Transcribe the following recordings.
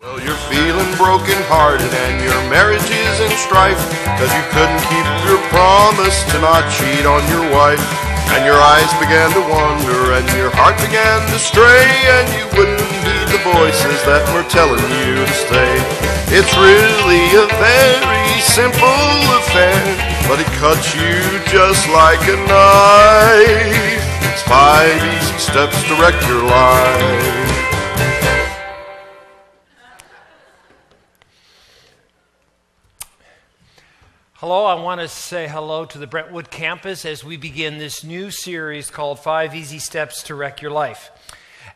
Well, you're feeling brokenhearted and your marriage is in strife, because you couldn't keep your promise to not cheat on your wife. And your eyes began to wander and your heart began to stray, and you wouldn't heed the voices that were telling you to stay. It's really a very simple affair, but it cuts you just like a knife. It's 5 easy steps to wreck your life. Hello, I want to say hello to the Brentwood campus as we begin this new series called 5 Easy Steps to Wreck Your Life.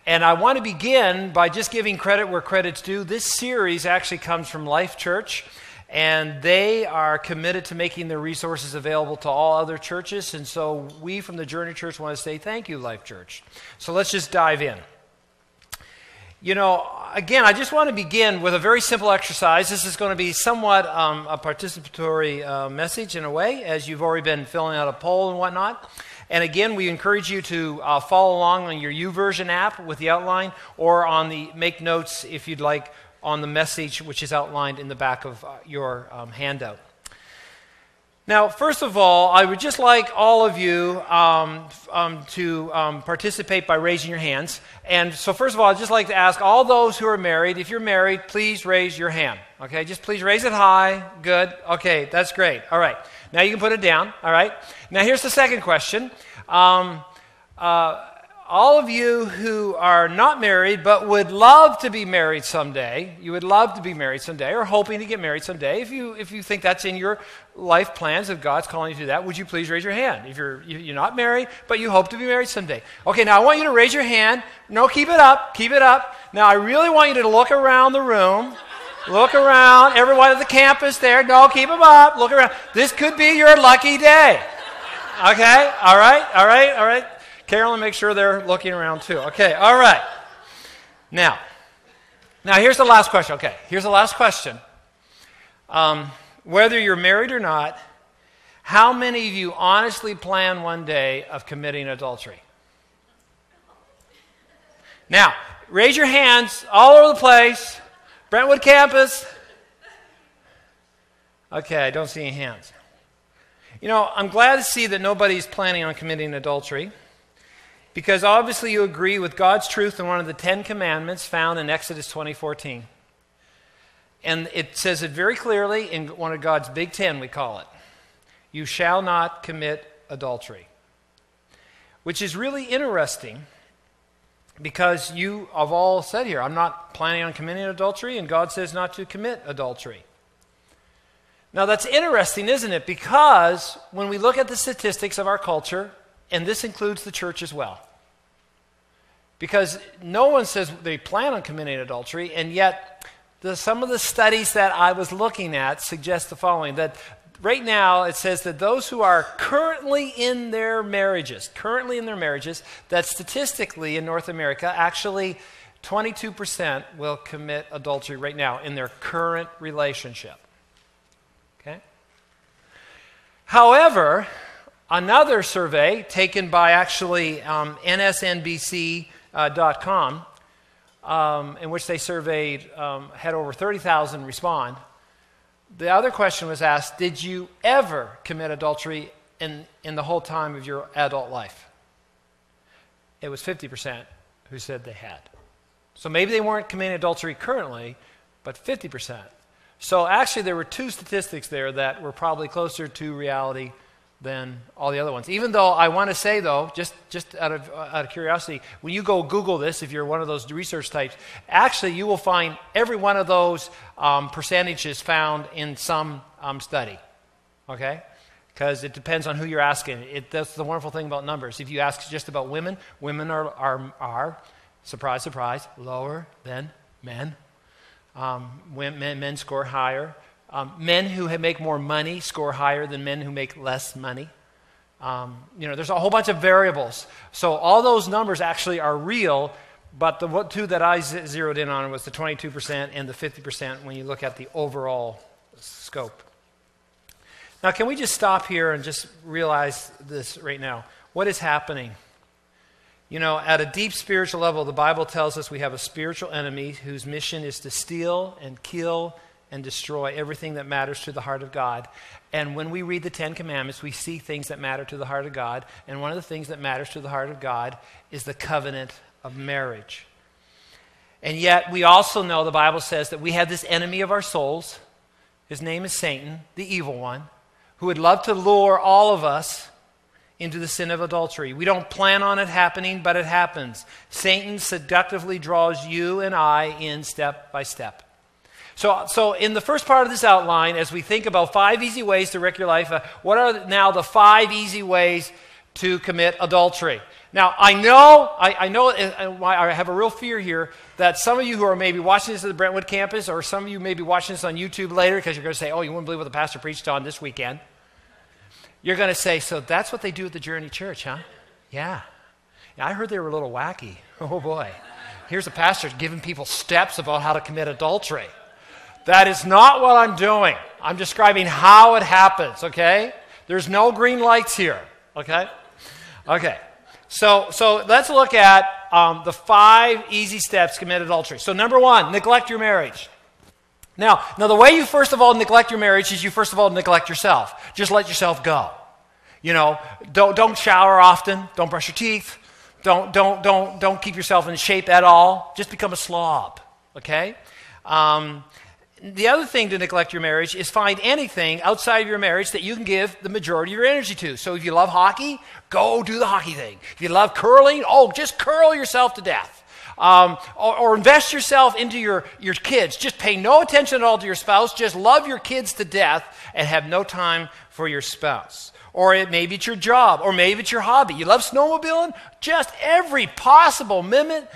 And I want to begin by just giving credit where credit's due. This series actually comes from Life Church, and they are committed to making their resources available to all other churches. And so we from the Journey Church want to say thank you, Life Church. So let's just dive in. You know, again, I just want to begin with a very simple exercise. This is going to be somewhat a participatory message in a way, as you've already been filling out a poll and whatnot. And again, we encourage you to follow along on your YouVersion app with the outline, or on the make notes if you'd like on the message which is outlined in the back of your handout. Now, first of all, I would just like all of you to participate by raising your hands. And so first of all, I'd just like to ask all those who are married, if you're married, please raise your hand. Okay, just please raise it high. Good. Okay, that's great. All right. Now you can put it down. All right. Now here's the second question. All of you who are not married but would love to be married someday, you would love to be married someday, or hoping to get married someday, if you think that's in your life plans, if God's calling you to that, would you please raise your hand? If you're not married, but you hope to be married someday. Okay, now I want you to raise your hand. No, keep it up, keep it up. Now I really want you to look around the room. Look around, everyone at the campus there. No, keep them up, look around. This could be your lucky day. Okay, all right, all right, all right. Carolyn, make sure they're looking around too. Okay, all right. Now here's the last question. Okay, here's the last question. Whether you're married or not, how many of you honestly plan one day of committing adultery? Now, raise your hands all over the place. Brentwood campus. Okay, I don't see any hands. You know, I'm glad to see that nobody's planning on committing adultery, because obviously you agree with God's truth in one of the 10 commandments found in Exodus 20:14. And it says it very clearly in one of God's big 10, we call it. You shall not commit adultery. Which is really interesting, because you have all said here, I'm not planning on committing adultery, and God says not to commit adultery. Now that's interesting, isn't it? Because when we look at the statistics of our culture, and this includes the church as well, because no one says they plan on committing adultery, and yet some of the studies that I was looking at suggest the following, that right now it says that those who are currently in their marriages, that statistically in North America, actually 22% will commit adultery right now in their current relationship. Okay? However, another survey taken by actually nsnbc.com, in which they surveyed, had over 30,000 respond. The other question was asked, did you ever commit adultery in the whole time of your adult life? It was 50% who said they had. So maybe they weren't committing adultery currently, but 50%. So actually there were two statistics there that were probably closer to reality than all the other ones. Even though I want to say, though, just out of curiosity, when you go Google this, if you're one of those research types, actually you will find every one of those percentages found in some study, okay? Because it depends on who you're asking. That's the wonderful thing about numbers. If you ask just about women, women are surprise, surprise, lower than men. Men score higher. Men who make more money score higher than men who make less money. You know, there's a whole bunch of variables. So all those numbers actually are real, but the two that I zeroed in on was the 22% and the 50% when you look at the overall scope. Now, can we just stop here and just realize this right now? What is happening? You know, at a deep spiritual level, the Bible tells us we have a spiritual enemy whose mission is to steal and kill and destroy everything that matters to the heart of God. And when we read the Ten Commandments, we see things that matter to the heart of God. And one of the things that matters to the heart of God is the covenant of marriage. And yet we also know the Bible says that we have this enemy of our souls. His name is Satan, the evil one, who would love to lure all of us into the sin of adultery. We don't plan on it happening, but it happens. Satan seductively draws you and I in step by step. So in the first part of this outline, as we think about 5 easy ways to wreck your life, what are now the 5 easy ways to commit adultery? Now, I know, I have a real fear here that some of you who are maybe watching this at the Brentwood campus, or some of you may be watching this on YouTube later because you're going to say, oh, you wouldn't believe what the pastor preached on this weekend. You're going to say, so that's what they do at the Journey Church, huh? Yeah. I heard they were a little wacky. Oh, boy. Here's a pastor giving people steps about how to commit adultery. That is not what I'm doing. I'm describing how it happens, okay? There's no green lights here, okay? Okay. So let's look at the 5 easy steps to commit adultery. So number 1, neglect your marriage. Now, the way you first of all neglect your marriage is you first of all neglect yourself. Just let yourself go. You know, don't shower often. Don't brush your teeth. Don't keep yourself in shape at all. Just become a slob. Okay. The other thing to neglect your marriage is find anything outside of your marriage that you can give the majority of your energy to. So if you love hockey, go do the hockey thing. If you love curling, just curl yourself to death. Or invest yourself into your kids. Just pay no attention at all to your spouse. Just love your kids to death and have no time for your spouse. Or maybe it's your job, or maybe it's your hobby. You love snowmobiling? Just every possible minute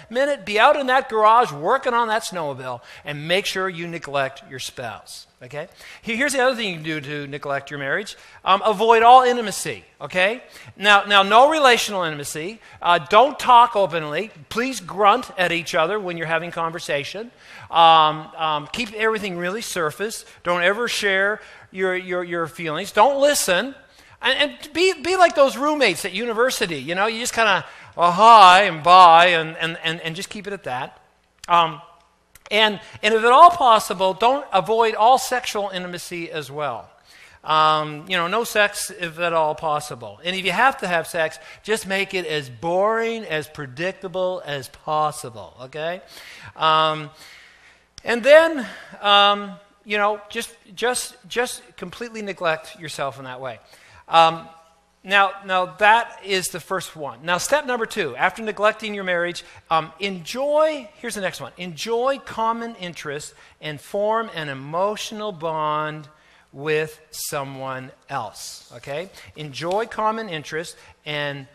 be out in that garage working on that snowmobile, and make sure you neglect your spouse, okay? Here's the other thing you can do to neglect your marriage. Avoid all intimacy, okay? Now, no relational intimacy. Don't talk openly. Please grunt at each other when you're having conversation. Keep everything really surface. Don't ever share your feelings. Don't listen. And be like those roommates at university, you know, you just kind of, hi and bye, and just keep it at that. And if at all possible, don't avoid all sexual intimacy as well. No sex if at all possible. And if you have to have sex, just make it as boring, as predictable as possible, okay? Just completely neglect yourself in that way. Now that is the first one. Now, step number 2, after neglecting your marriage, here's the next one, enjoy common interests and form an emotional bond with someone else, okay? Enjoy common interests and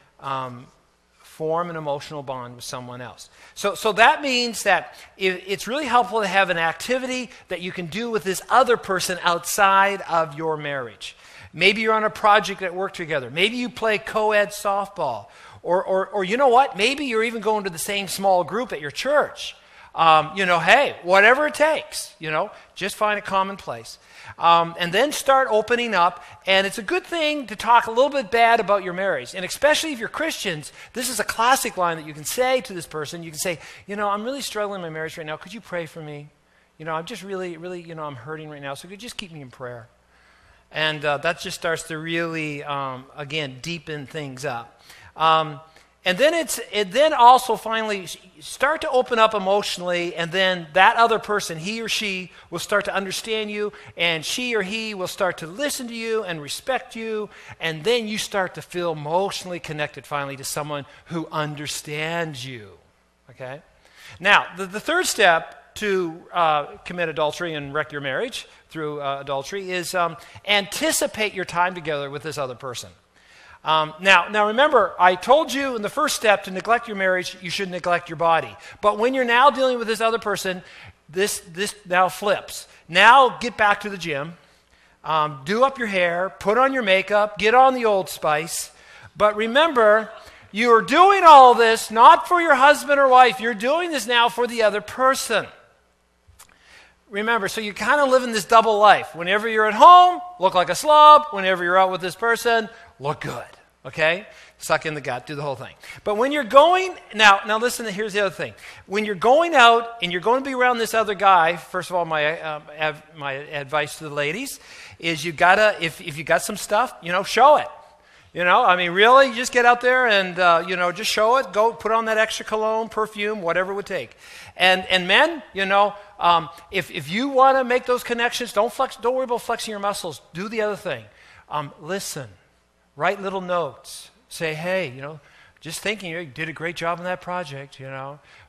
form an emotional bond with someone else. So that means that it's really helpful to have an activity that you can do with this other person outside of your marriage. Maybe you're on a project at work together. Maybe you play co-ed softball. Or you know what? Maybe you're even going to the same small group at your church. Hey, whatever it takes, just find a common place. And then start opening up. And it's a good thing to talk a little bit bad about your marriage. And especially if you're Christians, this is a classic line that you can say to this person. You can say, I'm really struggling in my marriage right now. Could you pray for me? I'm just really, really, I'm hurting right now. So could you just keep me in prayer? And that just starts to really, deepen things up. And then finally start to open up emotionally, and then that other person, he or she, will start to understand you, and she or he will start to listen to you and respect you, and then you start to feel emotionally connected finally to someone who understands you, okay? Now, the third step to commit adultery and wreck your marriage through adultery is anticipate your time together with this other person. Now remember, I told you in the first step to neglect your marriage, you should neglect your body. But when you're now dealing with this other person, this now flips. Now get back to the gym, do up your hair, put on your makeup, get on the Old Spice. But remember, you are doing all this not for your husband or wife. You're doing this now for the other person. Remember, so you're kind of living this double life. Whenever you're at home, look like a slob. Whenever you're out with this person, look good. okay? Suck in the gut, do the whole thing. But when you're going, now listen, here's the other thing. When you're going out and you're going to be around this other guy, first of all, my advice to the ladies is you gotta, if you got some stuff, show it. Really, you just get out there and, just show it. Go put on that extra cologne, perfume, whatever it would take. And men, if you want to make those connections, don't worry about flexing your muscles. Do the other thing. Listen. Write little notes. Say, hey, just thinking you did a great job on that project,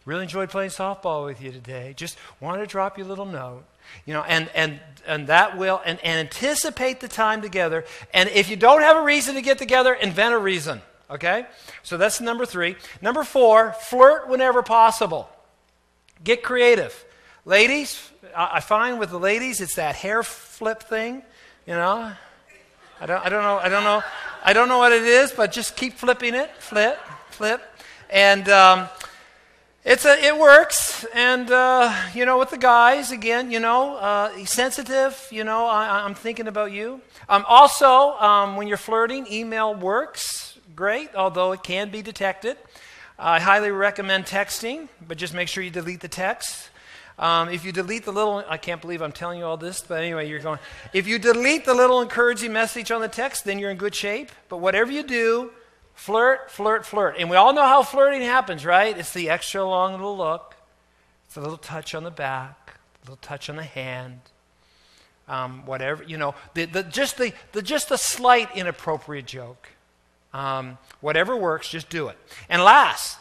Really enjoyed playing softball with you today. Just wanted to drop you a little note. And that will, and anticipate the time together. And if you don't have a reason to get together, invent a reason, okay? So that's number 3. Number 4, flirt whenever possible. Get creative. Ladies, I find with the ladies, it's that hair flip thing, I don't know what it is, but just keep flipping it, flip. And, it works, and, with the guys, again, sensitive, I'm thinking about you. When you're flirting, email works great, although it can be detected. I highly recommend texting, but just make sure you delete the text. If you delete the little, I can't believe I'm telling you all this, but anyway, if you delete the little encouraging message on the text, then you're in good shape. But whatever you do, flirt, flirt, flirt. And we all know how flirting happens, right? It's the extra long little look. It's a little touch on the back, a little touch on the hand. Whatever, just the slight inappropriate joke. Whatever works, just do it. And last,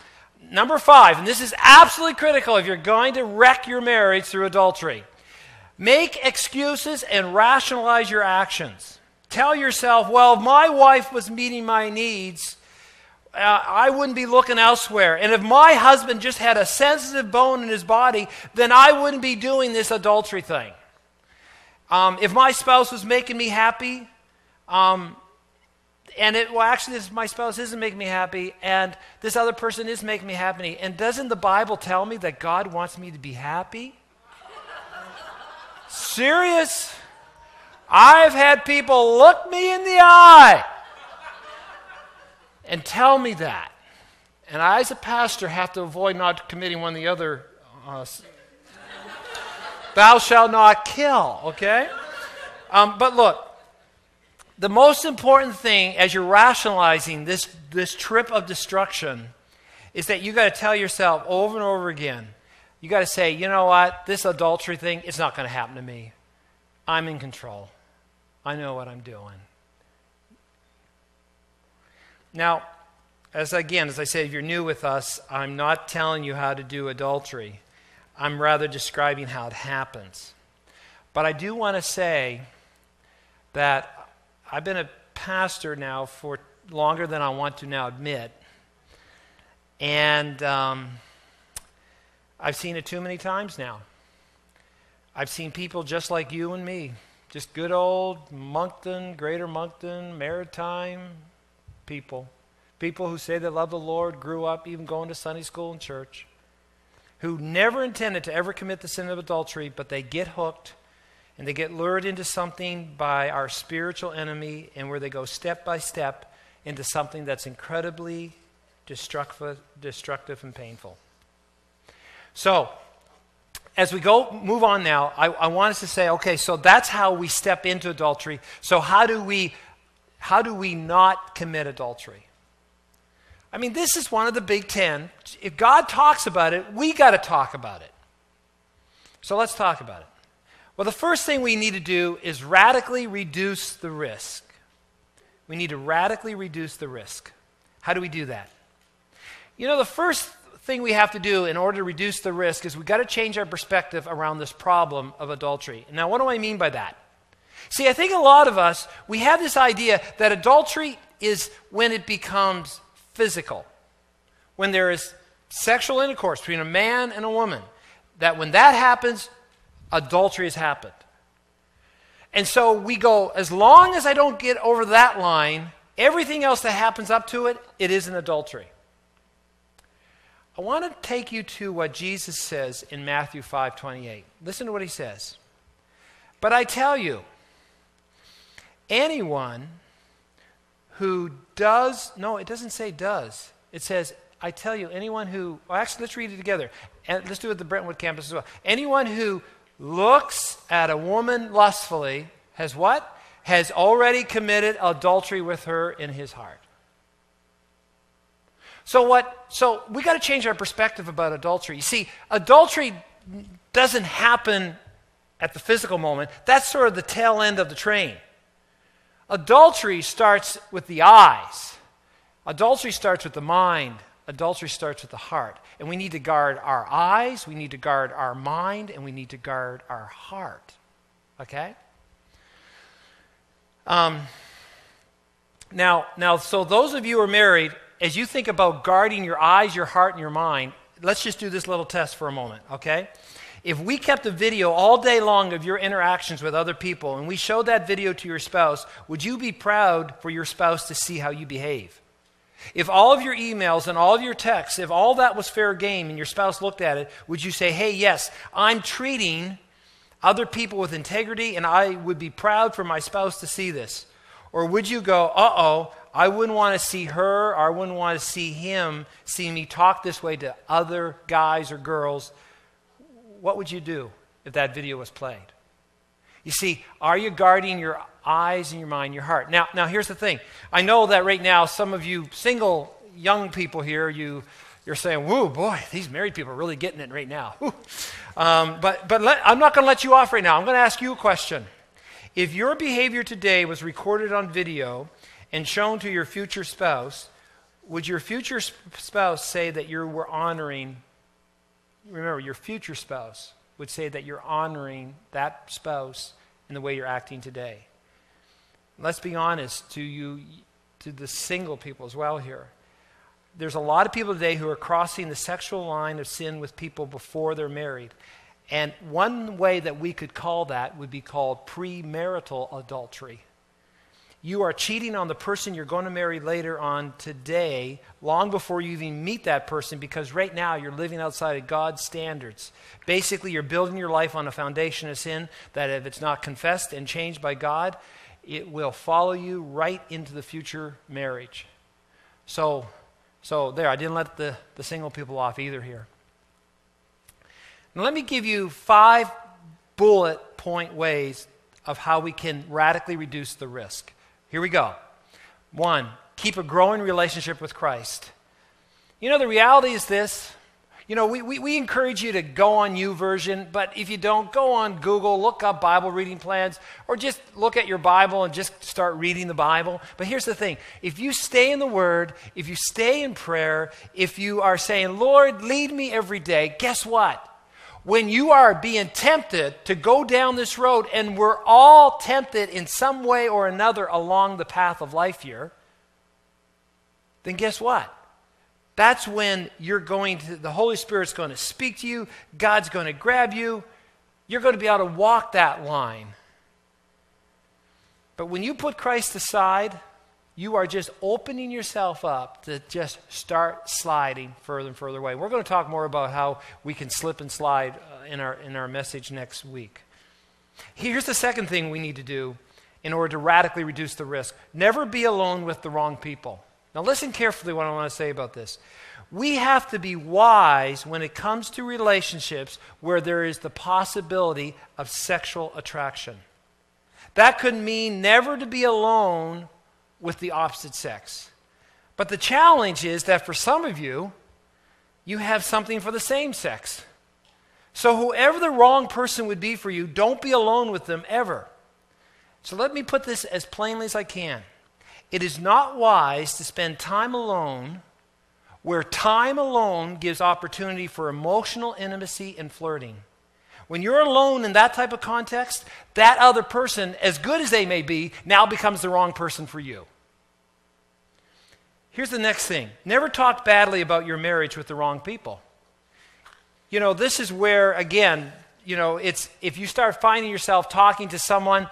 number 5, and this is absolutely critical if you're going to wreck your marriage through adultery. Make excuses and rationalize your actions. Tell yourself, well, if my wife was meeting my needs, I wouldn't be looking elsewhere. And if my husband just had a sensitive bone in his body, then I wouldn't be doing this adultery thing. If my spouse was making me happy, my spouse isn't making me happy, and this other person is making me happy. And doesn't the Bible tell me that God wants me to be happy? Serious? I've had people look me in the eye and tell me that. And I, as a pastor, have to avoid not committing one or the other. Thou shalt not kill, okay? But look, the most important thing as you're rationalizing this trip of destruction is that you got to tell yourself over and over again, you got to say, you know what, this adultery thing, it's not going to happen to me. I'm in control. I know what I'm doing. Now, as I say, if you're new with us, I'm not telling you how to do adultery. I'm rather describing how it happens. But I do want to say that I've been a pastor now for longer than I want to now admit. And I've seen it too many times now. I've seen people just like you and me, just good old Moncton, Greater Moncton, Maritime people who say they love the Lord, grew up even going to Sunday school and church, who never intended to ever commit the sin of adultery, but they get hooked and they get lured into something by our spiritual enemy, and where they go step by step into something that's incredibly destructive and painful. So, as we move on now, I want us to say, okay, so that's how we step into adultery. So how do we not commit adultery? I mean, this is one of the big 10. If God talks about it, we got to talk about it. So let's talk about it. Well, the first thing we need to do is radically reduce the risk. We need to radically reduce the risk. How do we do that? The first thing we have to do in order to reduce the risk is we've got to change our perspective around this problem of adultery. Now, what do I mean by that? See, I think a lot of us, we have this idea that adultery is when it becomes physical, when there is sexual intercourse between a man and a woman, that when that happens, adultery has happened. And so we go, as long as I don't get over that line, everything else that happens up to it, it isn't adultery. I want to take you to what Jesus says in Matthew 5:28. Listen to what he says. But I tell you, anyone who does, no, it doesn't say does. It says, I tell you, anyone who, well, actually, let's read it together. And let's do it at the Brentwood campus as well. Anyone who looks at a woman lustfully has what? Has already committed adultery with her in his heart. So we got to change our perspective about adultery. You see, adultery doesn't happen at the physical moment. That's sort of the tail end of the train. Adultery starts with the eyes. Adultery starts with the mind. Adultery starts with the heart. And we need to guard our eyes, we need to guard our mind, and we need to guard our heart. Okay? Now, so those of you who are married, as you think about guarding your eyes, your heart, and your mind, let's just do this little test for a moment, okay? If we kept a video all day long of your interactions with other people and we showed that video to your spouse, would you be proud for your spouse to see how you behave? If all of your emails and all of your texts, if all that was fair game and your spouse looked at it, would you say, hey, yes, I'm treating other people with integrity and I would be proud for my spouse to see this? Or would you go, uh-oh, I wouldn't want to see her, or I wouldn't want to see him, see me talk this way to other guys or girls? What would you do if that video was played? You see, are you guarding your eyes and your mind, your heart? Now here's the thing. I know that right now some of you single young people here, you're saying, whoa, boy, these married people are really getting it right now. I'm not going to let you off right now. I'm going to ask you a question. If your behavior today was recorded on video and shown to your future spouse, would your future spouse say that you were honoring? Remember, your future spouse would say that you're honoring that spouse in the way you're acting today. Let's be honest to you, to the single people as well here. There's a lot of people today who are crossing the sexual line of sin with people before they're married. And one way that we could call that would be called premarital adultery. You are cheating on the person you're going to marry later on today, long before you even meet that person, because right now you're living outside of God's standards. Basically, you're building your life on a foundation of sin that if it's not confessed and changed by God, it will follow you right into the future marriage. So there, I didn't let the single people off either here. Now let me give you 5 bullet point ways of how we can radically reduce the risk. Here we go. 1, keep a growing relationship with Christ. You know, the reality is this. You know, we encourage you to go on YouVersion, but if you don't, go on Google, look up Bible reading plans, or just look at your Bible and just start reading the Bible. But here's the thing. If you stay in the Word, if you stay in prayer, if you are saying, Lord, lead me every day, guess what? When you are being tempted to go down this road, and we're all tempted in some way or another along the path of life here, then guess what? That's when the Holy Spirit's going to speak to you, God's going to grab you, you're going to be able to walk that line. But when you put Christ aside, you are just opening yourself up to just start sliding further and further away. We're going to talk more about how we can slip and slide in our message next week. Here's the second thing we need to do in order to radically reduce the risk. Never be alone with the wrong people. Now listen carefully what I want to say about this. We have to be wise when it comes to relationships where there is the possibility of sexual attraction. That could mean never to be alone with the opposite sex. But the challenge is that for some of you, you have something for the same sex. So whoever the wrong person would be for you, don't be alone with them ever. So let me put this as plainly as I can. It is not wise to spend time alone where time alone gives opportunity for emotional intimacy and flirting. When you're alone in that type of context, that other person, as good as they may be, now becomes the wrong person for you. Here's the next thing. Never talk badly about your marriage with the wrong people. You know, this is where, again, you know, it's if you start finding yourself talking to someone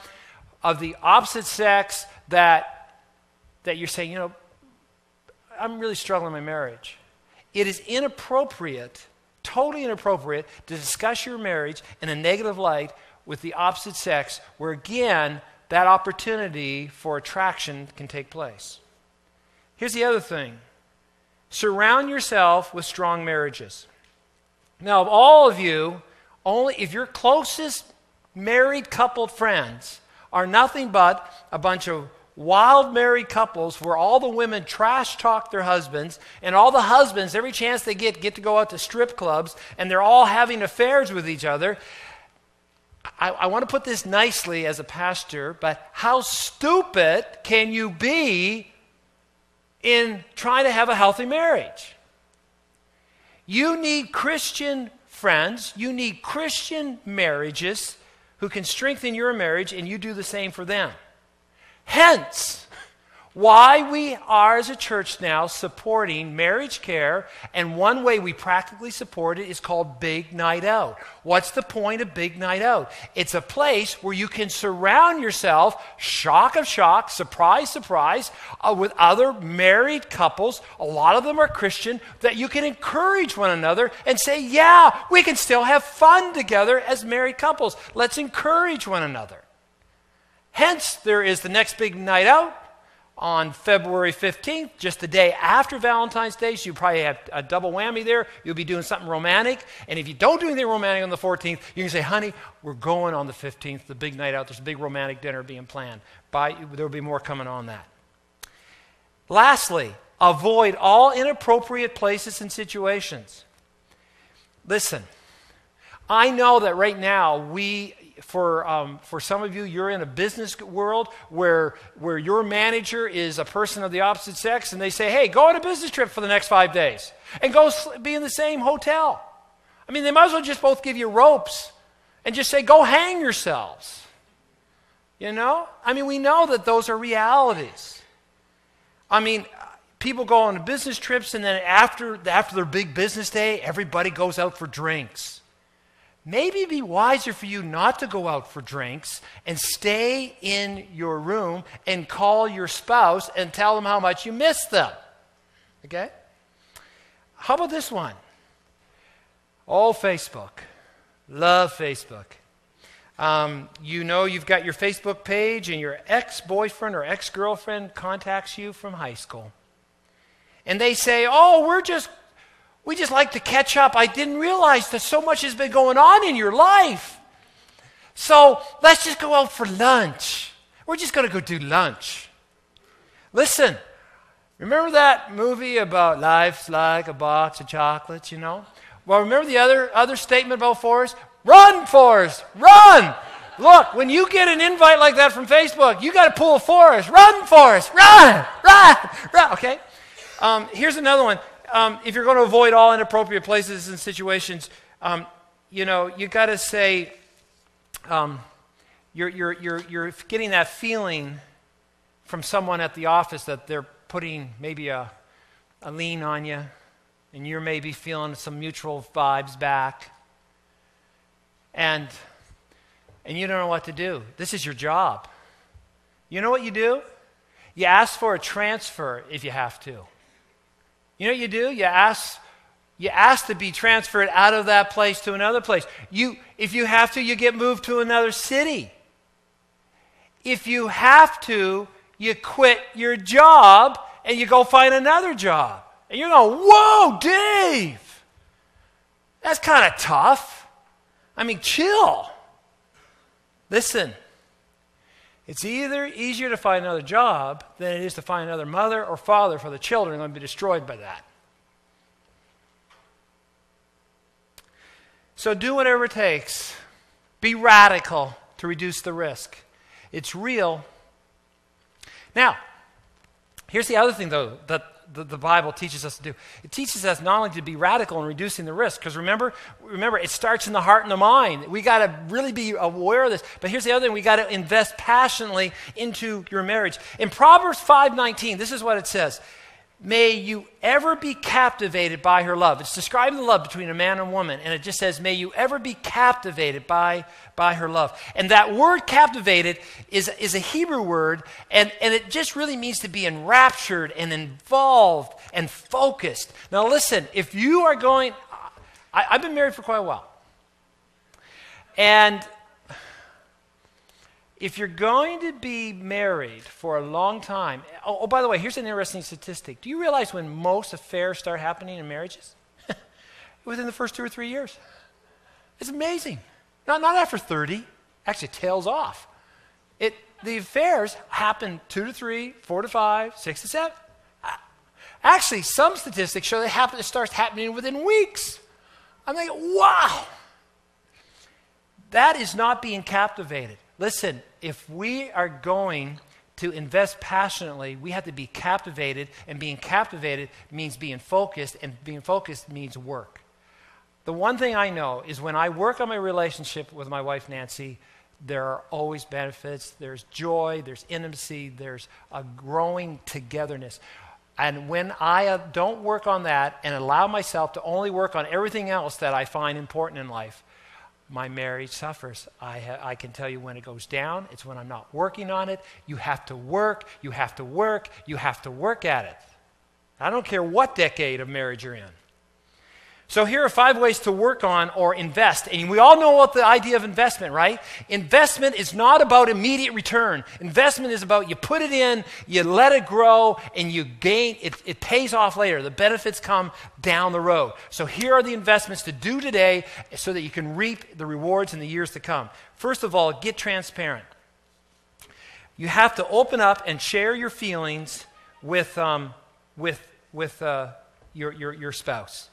of the opposite sex that you're saying, you know, I'm really struggling in my marriage. It is inappropriate, totally inappropriate, to discuss your marriage in a negative light with the opposite sex, where again, that opportunity for attraction can take place. Here's the other thing. Surround yourself with strong marriages. Now, of all of you, only if your closest married coupled friends are nothing but a bunch of wild married couples where all the women trash talk their husbands, and all the husbands, every chance they get to go out to strip clubs, and they're all having affairs with each other. I want to put this nicely as a pastor, but how stupid can you be in trying to have a healthy marriage? You need Christian friends, you need Christian marriages who can strengthen your marriage, and you do the same for them. Hence, why we are as a church now supporting marriage care, and one way we practically support it is called Big Night Out. What's the point of Big Night Out? It's a place where you can surround yourself, shock of shock, surprise, surprise, with other married couples, a lot of them are Christian, that you can encourage one another and say, yeah, we can still have fun together as married couples. Let's encourage one another. Hence, there is the next Big Night Out on February 15th, just the day after Valentine's Day, so you probably have a double whammy there. You'll be doing something romantic, and if you don't do anything romantic on the 14th, you can say, honey, we're going on the 15th, the Big Night Out. There's a big romantic dinner being planned. There'll be more coming on that. Lastly, avoid all inappropriate places and situations. Listen, I know that right now for some of you, you're in a business world where your manager is a person of the opposite sex, and they say, hey, go on a business trip for the next 5 days and go be in the same hotel. I mean, they might as well just both give you ropes and just say, go hang yourselves. You know? I mean, we know that those are realities. I mean, people go on business trips, and then after their big business day, everybody goes out for drinks. Maybe it'd be wiser for you not to go out for drinks and stay in your room and call your spouse and tell them how much you miss them. Okay? How about this one? Oh, Facebook. Love Facebook. You know you've got your Facebook page, and your ex-boyfriend or ex-girlfriend contacts you from high school. And they say, oh, we just like to catch up. I didn't realize that so much has been going on in your life. So let's just go out for lunch. We're just going to go do lunch. Listen, remember that movie about life's like a box of chocolates, you know? Well, remember the other statement about Forrest? Run, Forrest, run! Look, when you get an invite like that from Facebook, you got to pull a Forrest. Run, Forrest, run, run, run. Okay? Here's another one. If you're going to avoid all inappropriate places and situations, you know, you got to say, you're getting that feeling from someone at the office that they're putting maybe a lean on you, and you're maybe feeling some mutual vibes back, and you don't know what to do. This is your job. You know what you do? You ask for a transfer if you have to. You know what you do? You ask to be transferred out of that place to another place. If you have to, you get moved to another city. If you have to, you quit your job and you go find another job. And you're going, whoa, Dave, that's kind of tough. I mean, chill. Listen, it's either easier to find another job than it is to find another mother or father for the children who are going to be destroyed by that. So do whatever it takes. Be radical to reduce the risk. It's real. Now, here's the other thing, though, that the Bible teaches us to do. It teaches us not only to be radical in reducing the risk, because remember, it starts in the heart and the mind. We got to really be aware of this. But here's the other thing: we got to invest passionately into your marriage. In Proverbs 5:19, this is what it says: "May you ever be captivated by her love." It's describing the love between a man and woman, and it just says, "May you ever be captivated by her love." And that word "captivated" is a Hebrew word, and it just really means to be enraptured and involved and focused. Now listen, if you are going, I've been married for quite a while, and If you're going to be married for a long time, oh, by the way, here's an interesting statistic. Do you realize when most affairs start happening in marriages? Within the first 2 or 3 years. It's amazing. Not after 30. Actually, it tails off. The affairs happen 2 to 3, 4 to 5, 6 to 7. Actually, some statistics show it starts happening within weeks. I'm like, wow. That is not being captivated. Listen, if we are going to invest passionately, we have to be captivated, and being captivated means being focused, and being focused means work. The one thing I know is when I work on my relationship with my wife, Nancy, there are always benefits. There's joy, there's intimacy, there's a growing togetherness. And when I don't work on that and allow myself to only work on everything else that I find important in life, my marriage suffers. I can tell you when it goes down, it's when I'm not working on it. You have to work, you have to work, you have to work at it. I don't care what decade of marriage you're in. So here are 5 ways to work on or invest. And we all know what the idea of investment, right? Investment is not about immediate return. Investment is about you put it in, you let it grow, and you gain. It pays off later. The benefits come down the road. So here are the investments to do today so that you can reap the rewards in the years to come. First of all, get transparent. You have to open up and share your feelings with your spouse.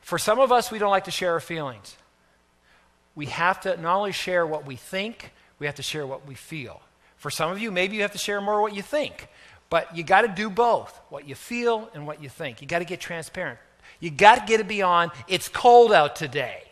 For some of us, we don't like to share our feelings. We have to not only share what we think, we have to share what we feel. For some of you, maybe you have to share more what you think, but you got to do both, what you feel and what you think. You got to get transparent. You got to get it beyond, it's cold out today,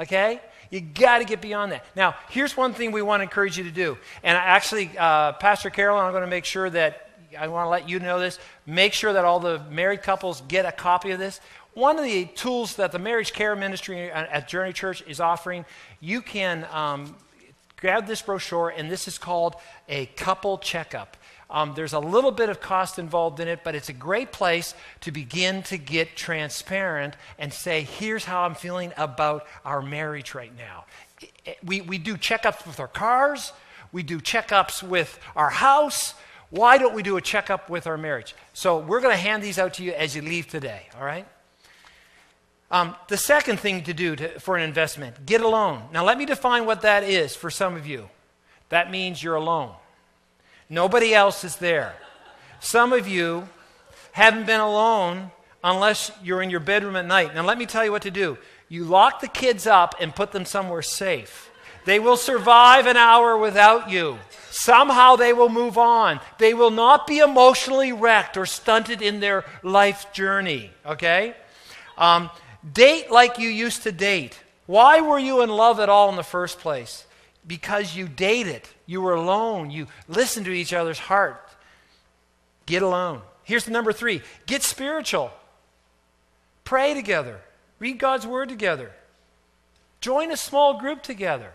okay? You got to get beyond that. Now, here's one thing we want to encourage you to do. And actually, Pastor Carolyn, I'm going to make sure that, I want to let you know this, make sure that all the married couples get a copy of this. One of the tools that the marriage care ministry at Journey Church is offering, you can grab this brochure, and this is called a couple checkup. There's a little bit of cost involved in it, but it's a great place to begin to get transparent and say, here's how I'm feeling about our marriage right now. We do checkups with our cars. We do checkups with our house. Why don't we do a checkup with our marriage? So we're going to hand these out to you as you leave today, all right? The second thing to do for an investment, get a loan. Now, let me define what that is for some of you. That means you're alone. Nobody else is there. Some of you haven't been alone unless you're in your bedroom at night. Now, let me tell you what to do. You lock the kids up and put them somewhere safe. They will survive an hour without you. Somehow they will move on. They will not be emotionally wrecked or stunted in their life journey, okay? Date like you used to date. Why were you in love at all in the first place? Because you dated. You were alone. You listened to each other's heart. Get alone. Here's the number 3. Get spiritual. Pray together. Read God's word together. Join a small group together.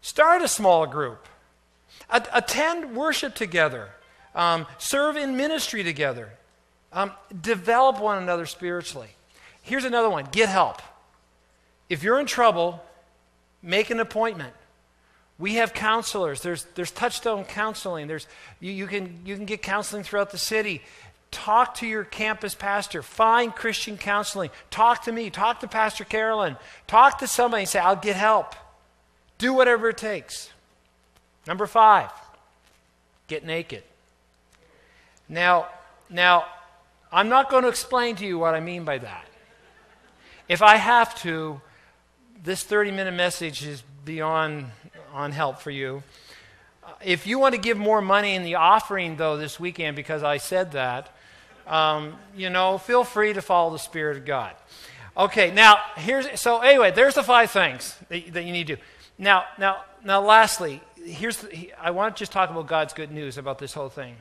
Start a small group. Attend worship together. Serve in ministry together. Develop one another spiritually. Here's another one. Get help. If you're in trouble, make an appointment. We have counselors. There's Touchstone counseling. You can get counseling throughout the city. Talk to your campus pastor. Find Christian counseling. Talk to me. Talk to Pastor Carolyn. Talk to somebody and say, I'll get help. Do whatever it takes. Number 5, get naked. Now, I'm not going to explain to you what I mean by that. If I have to, this 30-minute message is beyond on help for you. If you want to give more money in the offering, though, this weekend, because I said that, feel free to follow the Spirit of God. Okay, now, there's the 5 things that you need to do. Now, lastly, I want to just talk about God's good news about this whole thing.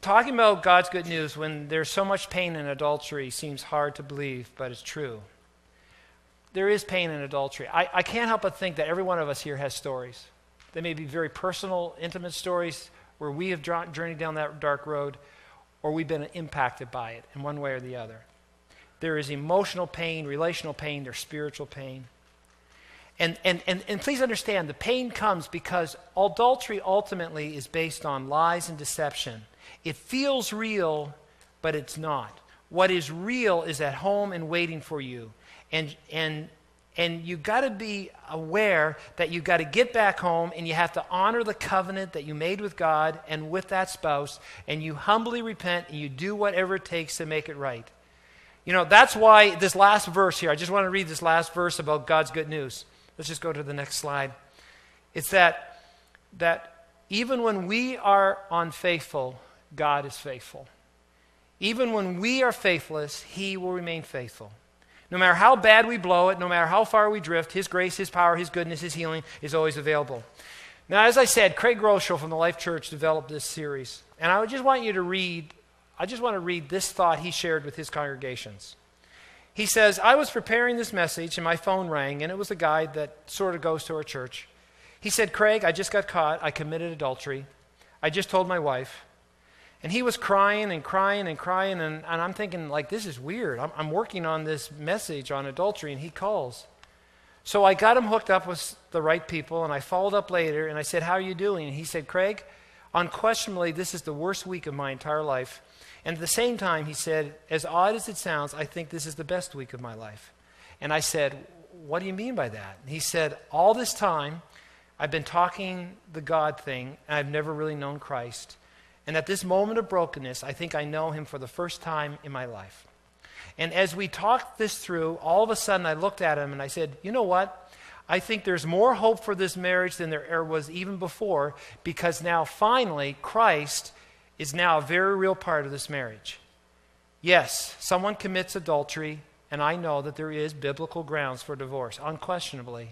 Talking about God's good news when there's so much pain in adultery seems hard to believe, but it's true. There is pain in adultery. I can't help but think that every one of us here has stories. They may be very personal, intimate stories where we have journeyed down that dark road, or we've been impacted by it in one way or the other. There is emotional pain, relational pain, there's spiritual pain. And please understand, the pain comes because adultery ultimately is based on lies and deception. It feels real, but it's not. What is real is at home and waiting for you. And you got to be aware that you got to get back home, and you have to honor the covenant that you made with God and with that spouse, and you humbly repent and you do whatever it takes to make it right. You know, that's why this last verse here, I just want to read this last verse about God's good news. Let's just go to the next slide. It's that even when we are unfaithful, God is faithful. Even when we are faithless, He will remain faithful. No matter how bad we blow it, no matter how far we drift, His grace, His power, His goodness, His healing is always available. Now, as I said, Craig Groeschel from the Life Church developed this series. And I just want you to read, I just want to read this thought he shared with his congregations. He says, I was preparing this message and my phone rang, and it was a guy that sort of goes to our church. He said, Craig, I just got caught. I committed adultery. I just told my wife. And he was crying, and I'm thinking, like, this is weird. I'm working on this message on adultery, and he calls. So I got him hooked up with the right people, and I followed up later, and I said, how are you doing? And he said, Craig, unquestionably, this is the worst week of my entire life. And at the same time, he said, as odd as it sounds, I think this is the best week of my life. And I said, what do you mean by that? And he said, all this time, I've been talking the God thing, and I've never really known Christ. And at this moment of brokenness, I think I know Him for the first time in my life. And as we talked this through, all of a sudden I looked at him and I said, you know what? I think there's more hope for this marriage than there was even before, because now finally Christ is now a very real part of this marriage. Yes, someone commits adultery, and I know that there is biblical grounds for divorce, unquestionably.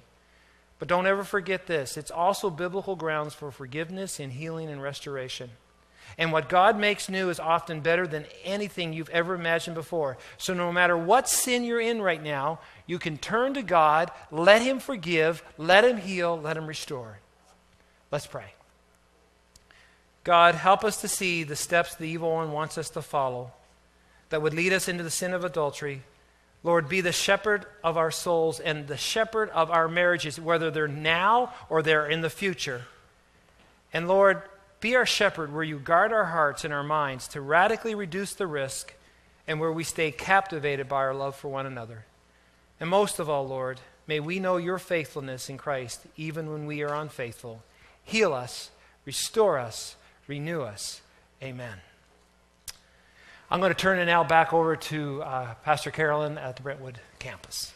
But don't ever forget this. It's also biblical grounds for forgiveness and healing and restoration. And what God makes new is often better than anything you've ever imagined before. So no matter what sin you're in right now, you can turn to God, let Him forgive, let Him heal, let Him restore. Let's pray. God, help us to see the steps the evil one wants us to follow that would lead us into the sin of adultery. Lord, be the shepherd of our souls and the shepherd of our marriages, whether they're now or they're in the future. And Lord, be our shepherd where you guard our hearts and our minds to radically reduce the risk, and where we stay captivated by our love for one another. And most of all, Lord, may we know your faithfulness in Christ even when we are unfaithful. Heal us, restore us, renew us. Amen. I'm going to turn it now back over to Pastor Carolyn at the Brentwood campus.